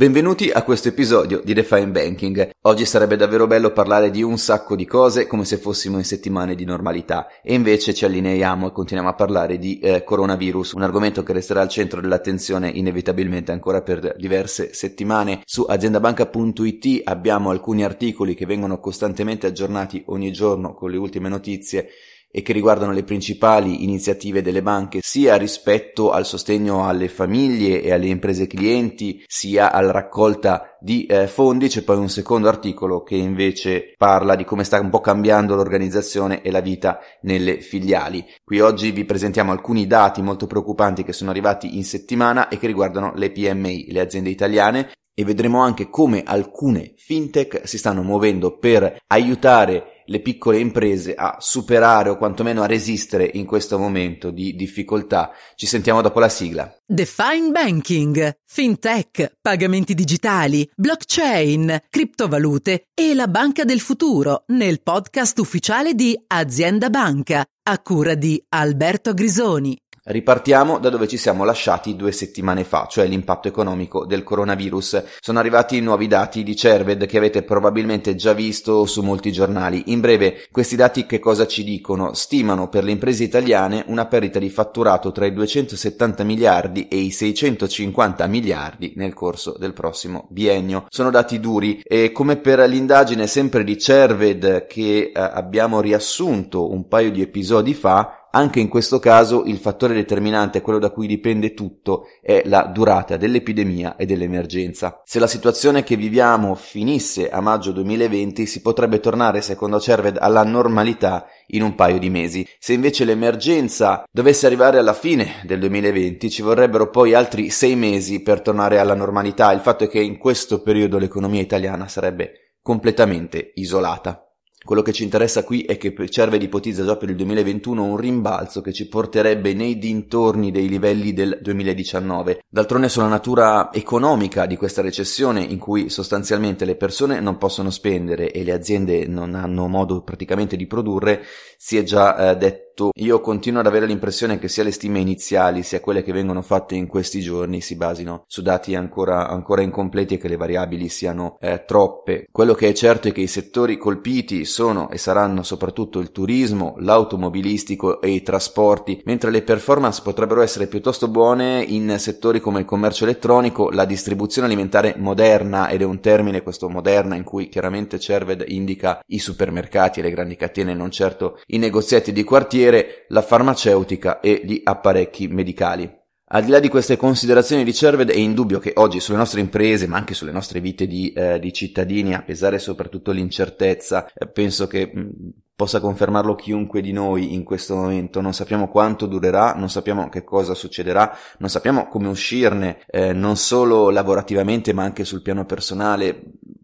Benvenuti a questo episodio di Define Banking. Oggi sarebbe davvero bello parlare di un sacco di cose come se fossimo in settimane di normalità e invece ci allineiamo e continuiamo a parlare di coronavirus, un argomento che resterà al centro dell'attenzione inevitabilmente ancora per diverse settimane. Su aziendabanca.it abbiamo alcuni articoli che vengono costantemente aggiornati ogni giorno con le ultime notizie e che riguardano le principali iniziative delle banche, sia rispetto al sostegno alle famiglie e alle imprese clienti, sia alla raccolta di fondi. C'è poi un secondo articolo che invece parla di come sta un po' cambiando l'organizzazione e la vita nelle filiali. Qui oggi vi presentiamo alcuni dati molto preoccupanti che sono arrivati in settimana e che riguardano le PMI, le aziende italiane, e vedremo anche come alcune fintech si stanno muovendo per aiutare le piccole imprese a superare o quantomeno a resistere in questo momento di difficoltà. Ci sentiamo dopo la sigla. Define Banking, fintech, pagamenti digitali, blockchain, criptovalute e la banca del futuro nel podcast ufficiale di Azienda Banca a cura di Alberto Grisoni. Ripartiamo da dove ci siamo lasciati 2 settimane fa, cioè l'impatto economico del coronavirus. Sono arrivati nuovi dati di Cerved che avete probabilmente già visto su molti giornali. In breve, questi dati che cosa ci dicono? Stimano per le imprese italiane una perdita di fatturato tra i 270 miliardi e i 650 miliardi nel corso del prossimo biennio. Sono dati duri e, come per l'indagine sempre di Cerved che abbiamo riassunto un paio di episodi fa, anche in questo caso il fattore determinante, quello da cui dipende tutto, è la durata dell'epidemia e dell'emergenza. Se la situazione che viviamo finisse a maggio 2020, si potrebbe tornare, secondo Cerved, alla normalità in un paio di mesi. Se invece l'emergenza dovesse arrivare alla fine del 2020, ci vorrebbero poi altri 6 mesi per tornare alla normalità. Il fatto è che in questo periodo l'economia italiana sarebbe completamente isolata. Quello che ci interessa qui è che Cerved ipotizza già per il 2021 un rimbalzo che ci porterebbe nei dintorni dei livelli del 2019. D'altronde, sulla natura economica di questa recessione, in cui sostanzialmente le persone non possono spendere e le aziende non hanno modo praticamente di produrre, si è già detto. Io continuo ad avere l'impressione che sia le stime iniziali sia quelle che vengono fatte in questi giorni si basino su dati ancora incompleti e che le variabili siano troppe. Quello che è certo è che i settori colpiti sono e saranno soprattutto il turismo, l'automobilistico e i trasporti, mentre le performance potrebbero essere piuttosto buone in settori come il commercio elettronico, la distribuzione alimentare moderna, ed è un termine questo moderna in cui chiaramente Cerved indica i supermercati e le grandi catene, non certo i negozietti di quartiere, la farmaceutica e gli apparecchi medicali. Al di là di queste considerazioni di Cerved, è indubbio che oggi sulle nostre imprese, ma anche sulle nostre vite di cittadini, a pesare soprattutto l'incertezza. Penso che possa confermarlo chiunque di noi in questo momento. Non sappiamo quanto durerà, non sappiamo che cosa succederà, non sappiamo come uscirne, non solo lavorativamente ma anche sul piano personale.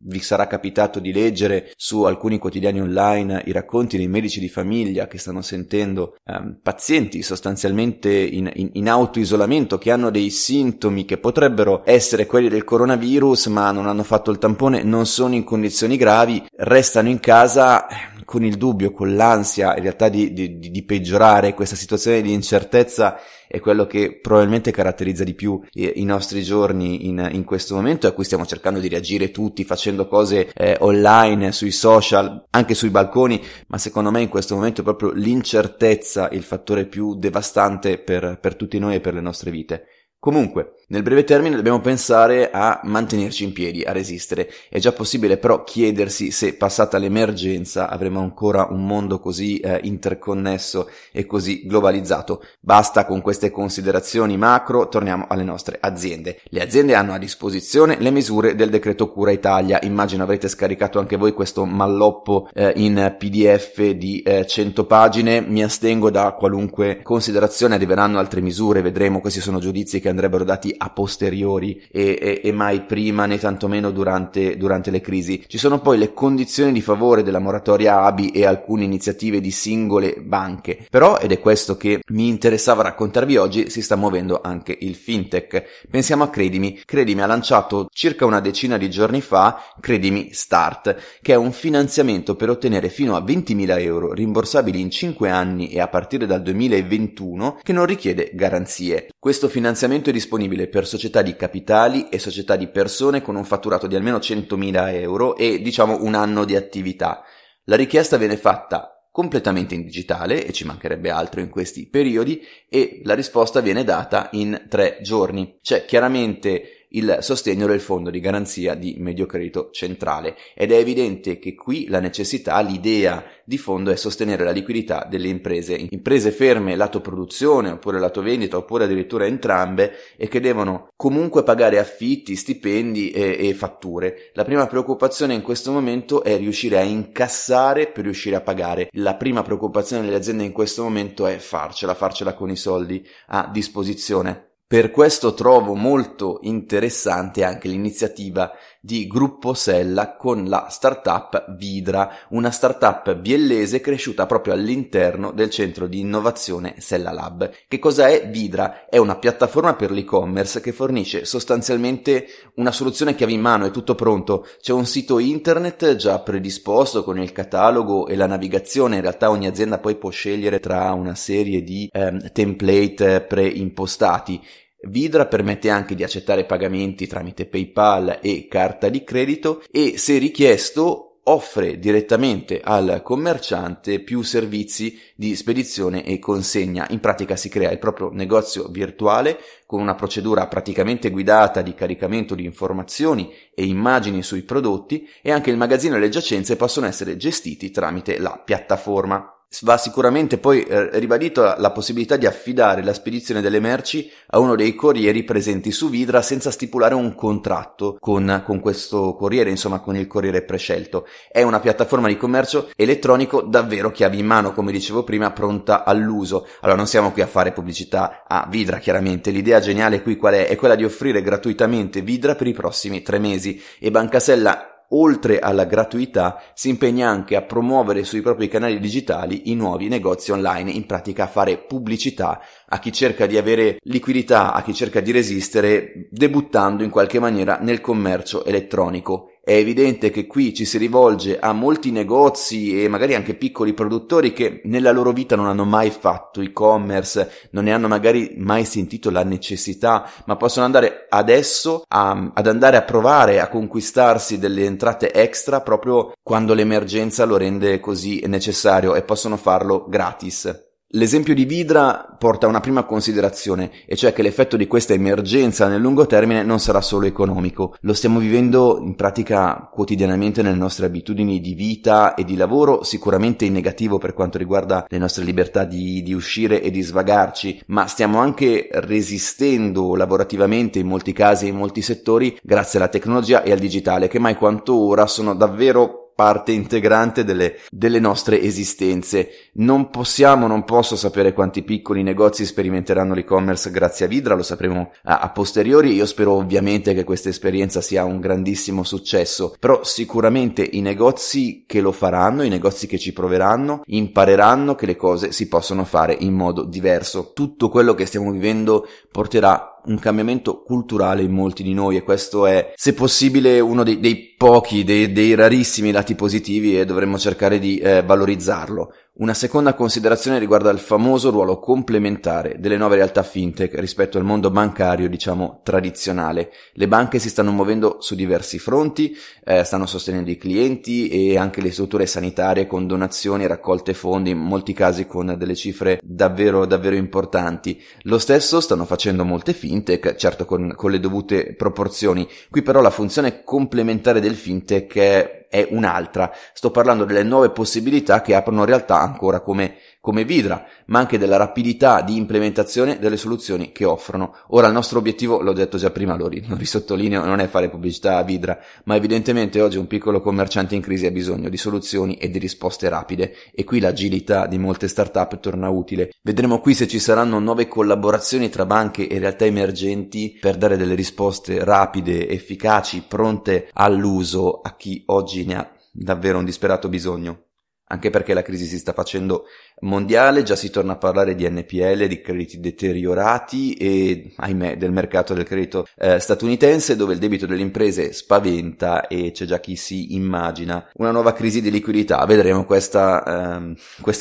Vi sarà capitato di leggere su alcuni quotidiani online i racconti dei medici di famiglia che stanno sentendo pazienti sostanzialmente in autoisolamento, che hanno dei sintomi che potrebbero essere quelli del coronavirus ma non hanno fatto il tampone, non sono in condizioni gravi, restano in casa con il dubbio, con l'ansia in realtà di peggiorare. Questa situazione di incertezza è quello che probabilmente caratterizza di più i nostri giorni in questo momento, a cui stiamo cercando di reagire tutti facendo cose online, sui social, anche sui balconi, ma secondo me in questo momento è proprio l'incertezza il fattore più devastante per tutti noi e per le nostre vite. Comunque, nel breve termine dobbiamo pensare a mantenerci in piedi, a resistere. È già possibile però chiedersi se, passata l'emergenza, avremo ancora un mondo così interconnesso e così globalizzato. Basta con queste considerazioni macro, torniamo alle nostre aziende. Le aziende hanno a disposizione le misure del decreto Cura Italia. Immagino avrete scaricato anche voi questo malloppo in PDF di 100 pagine. Mi astengo da qualunque considerazione, arriveranno altre misure, vedremo. Questi sono giudizi che andrebbero dati a posteriori e mai prima né tantomeno durante le crisi. Ci sono poi le condizioni di favore della moratoria ABI e alcune iniziative di singole banche. Però, ed è questo che mi interessava raccontarvi oggi, si sta muovendo anche il fintech. Pensiamo a Credimi. Credimi ha lanciato circa una decina di giorni fa Credimi Start, che è un finanziamento per ottenere fino a 20.000 euro rimborsabili in 5 anni e a partire dal 2021, che non richiede garanzie. Questo finanziamento è disponibile valere per società di capitali e società di persone con un fatturato di almeno 100.000 euro e diciamo un anno di attività. La richiesta viene fatta completamente in digitale, e ci mancherebbe altro in questi periodi, e la risposta viene data in 3 giorni. C'è chiaramente il sostegno del fondo di garanzia di Mediocredito Centrale ed è evidente che qui la necessità, l'idea di fondo è sostenere la liquidità delle imprese ferme lato produzione oppure lato vendita oppure addirittura entrambe, e che devono comunque pagare affitti, stipendi e fatture. La prima preoccupazione in questo momento è riuscire a incassare per riuscire a pagare. La prima preoccupazione delle aziende in questo momento è farcela con i soldi a disposizione. Per questo trovo molto interessante anche l'iniziativa di Gruppo Sella con la startup Vidra, una startup biellese cresciuta proprio all'interno del centro di innovazione Sella Lab. Che cosa è Vidra? È una piattaforma per l'e-commerce che fornisce sostanzialmente una soluzione chiave in mano, è tutto pronto. C'è un sito internet già predisposto con il catalogo e la navigazione, in realtà ogni azienda poi può scegliere tra una serie di template preimpostati. Vidra permette anche di accettare pagamenti tramite PayPal e carta di credito e, se richiesto, offre direttamente al commerciante più servizi di spedizione e consegna. In pratica si crea il proprio negozio virtuale con una procedura praticamente guidata di caricamento di informazioni e immagini sui prodotti, e anche il magazzino e le giacenze possono essere gestiti tramite la piattaforma. Va sicuramente poi ribadito la possibilità di affidare la spedizione delle merci a uno dei corrieri presenti su Vidra senza stipulare un contratto con questo corriere, insomma con il corriere prescelto. È una piattaforma di commercio elettronico davvero chiave in mano, come dicevo prima, pronta all'uso. Allora non siamo qui a fare pubblicità a Vidra, chiaramente. L'idea geniale qui qual è? È quella di offrire gratuitamente Vidra per i prossimi 3 mesi, e Banca Sella, oltre alla gratuità, si impegna anche a promuovere sui propri canali digitali i nuovi negozi online, in pratica a fare pubblicità a chi cerca di avere liquidità, a chi cerca di resistere, debuttando in qualche maniera nel commercio elettronico. È evidente che qui ci si rivolge a molti negozi e magari anche piccoli produttori che nella loro vita non hanno mai fatto e-commerce, non ne hanno magari mai sentito la necessità, ma possono andare adesso ad andare a provare a conquistarsi delle entrate extra proprio quando l'emergenza lo rende così necessario, e possono farlo gratis. L'esempio di Vidra porta a una prima considerazione, e cioè che l'effetto di questa emergenza nel lungo termine non sarà solo economico. Lo stiamo vivendo in pratica quotidianamente nelle nostre abitudini di vita e di lavoro, sicuramente in negativo per quanto riguarda le nostre libertà di uscire e di svagarci, ma stiamo anche resistendo lavorativamente in molti casi e in molti settori grazie alla tecnologia e al digitale, che mai quanto ora sono davvero parte integrante delle nostre esistenze. Non posso sapere quanti piccoli negozi sperimenteranno l'e-commerce grazie a Vidra, lo sapremo a posteriori. Io spero ovviamente che questa esperienza sia un grandissimo successo, però sicuramente i negozi che lo faranno, i negozi che ci proveranno, impareranno che le cose si possono fare in modo diverso. Tutto quello che stiamo vivendo porterà un cambiamento culturale in molti di noi, e questo è, se possibile, uno dei pochi, dei rarissimi lati positivi, e dovremmo cercare di valorizzarlo. Una seconda considerazione riguarda il famoso ruolo complementare delle nuove realtà fintech rispetto al mondo bancario, diciamo, tradizionale. Le banche si stanno muovendo su diversi fronti, stanno sostenendo i clienti e anche le strutture sanitarie con donazioni, raccolte fondi, in molti casi con delle cifre davvero, davvero importanti. Lo stesso stanno facendo molte fintech, certo con le dovute proporzioni. Qui però la funzione complementare del fintech è un'altra. Sto parlando delle nuove possibilità che aprono realtà ancora come Vidra, ma anche della rapidità di implementazione delle soluzioni che offrono. Ora il nostro obiettivo, l'ho detto già prima, lo risottolineo, non è fare pubblicità a Vidra, ma evidentemente oggi un piccolo commerciante in crisi ha bisogno di soluzioni e di risposte rapide, e qui l'agilità di molte startup torna utile. Vedremo qui se ci saranno nuove collaborazioni tra banche e realtà emergenti per dare delle risposte rapide, efficaci, pronte all'uso a chi oggi ne ha davvero un disperato bisogno, anche perché la crisi si sta facendo mondiale, già si torna a parlare di NPL, di crediti deteriorati e, ahimè, del mercato del credito statunitense, dove il debito delle imprese spaventa e c'è già chi si immagina una nuova crisi di liquidità. Vedremo questa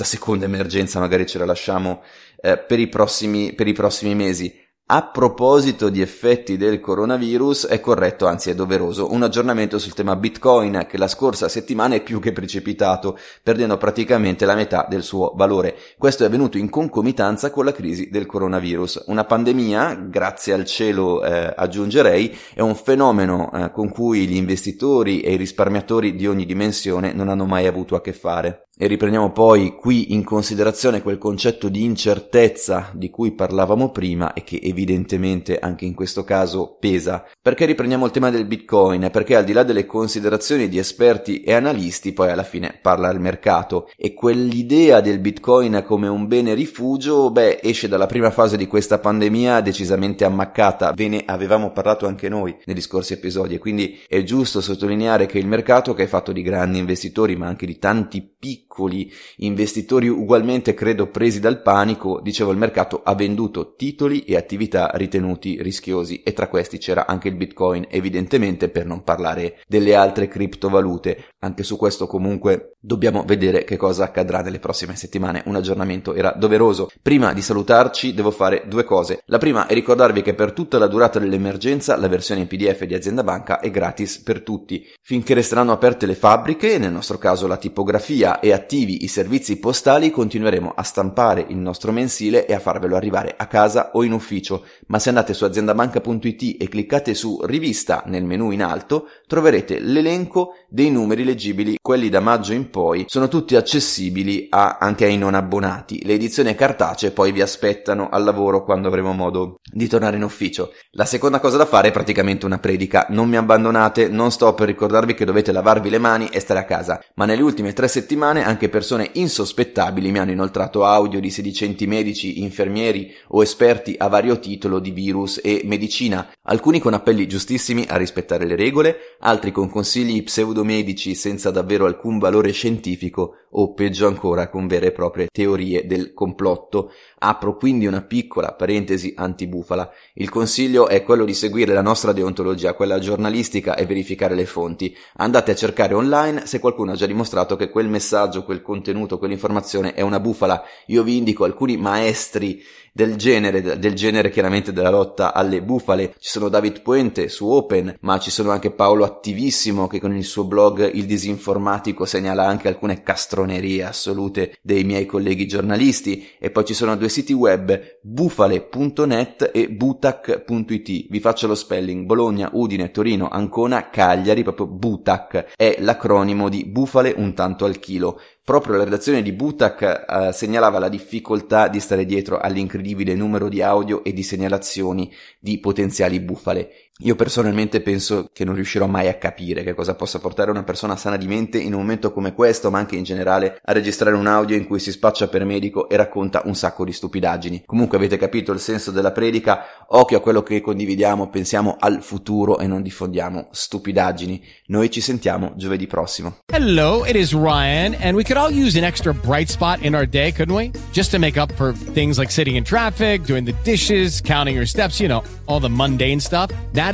seconda emergenza, magari ce la lasciamo per i prossimi mesi. A proposito di effetti del coronavirus, è corretto, anzi è doveroso, un aggiornamento sul tema Bitcoin che la scorsa settimana è più che precipitato, perdendo praticamente la metà del suo valore. Questo è avvenuto in concomitanza con la crisi del coronavirus. Una pandemia, grazie al cielo aggiungerei, è un fenomeno con cui gli investitori e i risparmiatori di ogni dimensione non hanno mai avuto a che fare. E riprendiamo poi qui in considerazione quel concetto di incertezza di cui parlavamo prima e che evidentemente anche in questo caso pesa. Perché riprendiamo il tema del Bitcoin? Perché al di là delle considerazioni di esperti e analisti poi alla fine parla il mercato, e quell'idea del Bitcoin come un bene rifugio, beh, esce dalla prima fase di questa pandemia decisamente ammaccata. Ve ne avevamo parlato anche noi negli scorsi episodi, e quindi è giusto sottolineare che il mercato, che è fatto di grandi investitori ma anche di tanti piccoli investitori ugualmente credo presi dal panico, dicevo, il mercato ha venduto titoli e attività ritenuti rischiosi, e tra questi c'era anche il Bitcoin, evidentemente, per non parlare delle altre criptovalute. Anche su questo comunque dobbiamo vedere che cosa accadrà nelle prossime settimane, un aggiornamento era doveroso. Prima di salutarci devo fare due cose. La prima è ricordarvi che per tutta la durata dell'emergenza la versione in PDF di Azienda Banca è gratis per tutti. Finché resteranno aperte le fabbriche, nel nostro caso la tipografia, e attivi i servizi postali, continueremo a stampare il nostro mensile e a farvelo arrivare a casa o in ufficio, ma se andate su aziendabanca.it e cliccate su rivista nel menu in alto troverete l'elenco dei numeri leggibili. Quelli da maggio in poi sono tutti accessibili anche ai non abbonati. Le edizioni cartacee poi vi aspettano al lavoro quando avremo modo di tornare in ufficio. La seconda cosa da fare è praticamente una predica: non mi abbandonate, non sto per ricordarvi che dovete lavarvi le mani e stare a casa, ma nelle ultime 3 settimane anche persone insospettabili mi hanno inoltrato audio di sedicenti medici, infermieri o esperti a vario titolo di virus e medicina, alcuni con appelli giustissimi a rispettare le regole, altri con consigli pseudomedici senza davvero alcun valore scientifico, o peggio ancora con vere e proprie teorie del complotto. Apro quindi una piccola parentesi antibufala. Il consiglio è quello di seguire la nostra deontologia, quella giornalistica, e verificare le fonti. Andate a cercare online se qualcuno ha già dimostrato che quel messaggio, quel contenuto, quell'informazione è una bufala. Io vi indico alcuni maestri del genere chiaramente della lotta alle bufale. Ci sono David Puente su Open, ma ci sono anche Paolo Attivissimo, che con il suo blog Il Disinformatico segnala anche alcune castronerie assolute dei miei colleghi giornalisti, e poi ci sono 2 siti web, bufale.net e butac.it. vi faccio lo spelling: Bologna, Udine, Torino, Ancona, Cagliari. Proprio butac è l'acronimo di bufale un tanto al chilo. Proprio la redazione di Butac segnalava la difficoltà di stare dietro all'incredibile numero di audio e di segnalazioni di potenziali bufale. Io personalmente penso che non riuscirò mai a capire che cosa possa portare una persona sana di mente in un momento come questo, ma anche in generale, a registrare un audio in cui si spaccia per medico e racconta un sacco di stupidaggini. Comunque avete capito il senso della predica: occhio a quello che condividiamo, pensiamo al futuro e non diffondiamo stupidaggini. Noi ci sentiamo giovedì prossimo. Hello, it is Ryan, and we could all use an extra bright spot in our day, couldn't we? Just to make up for things like sitting in traffic, doing the dishes, counting your steps, you know, all the mundane stuff. That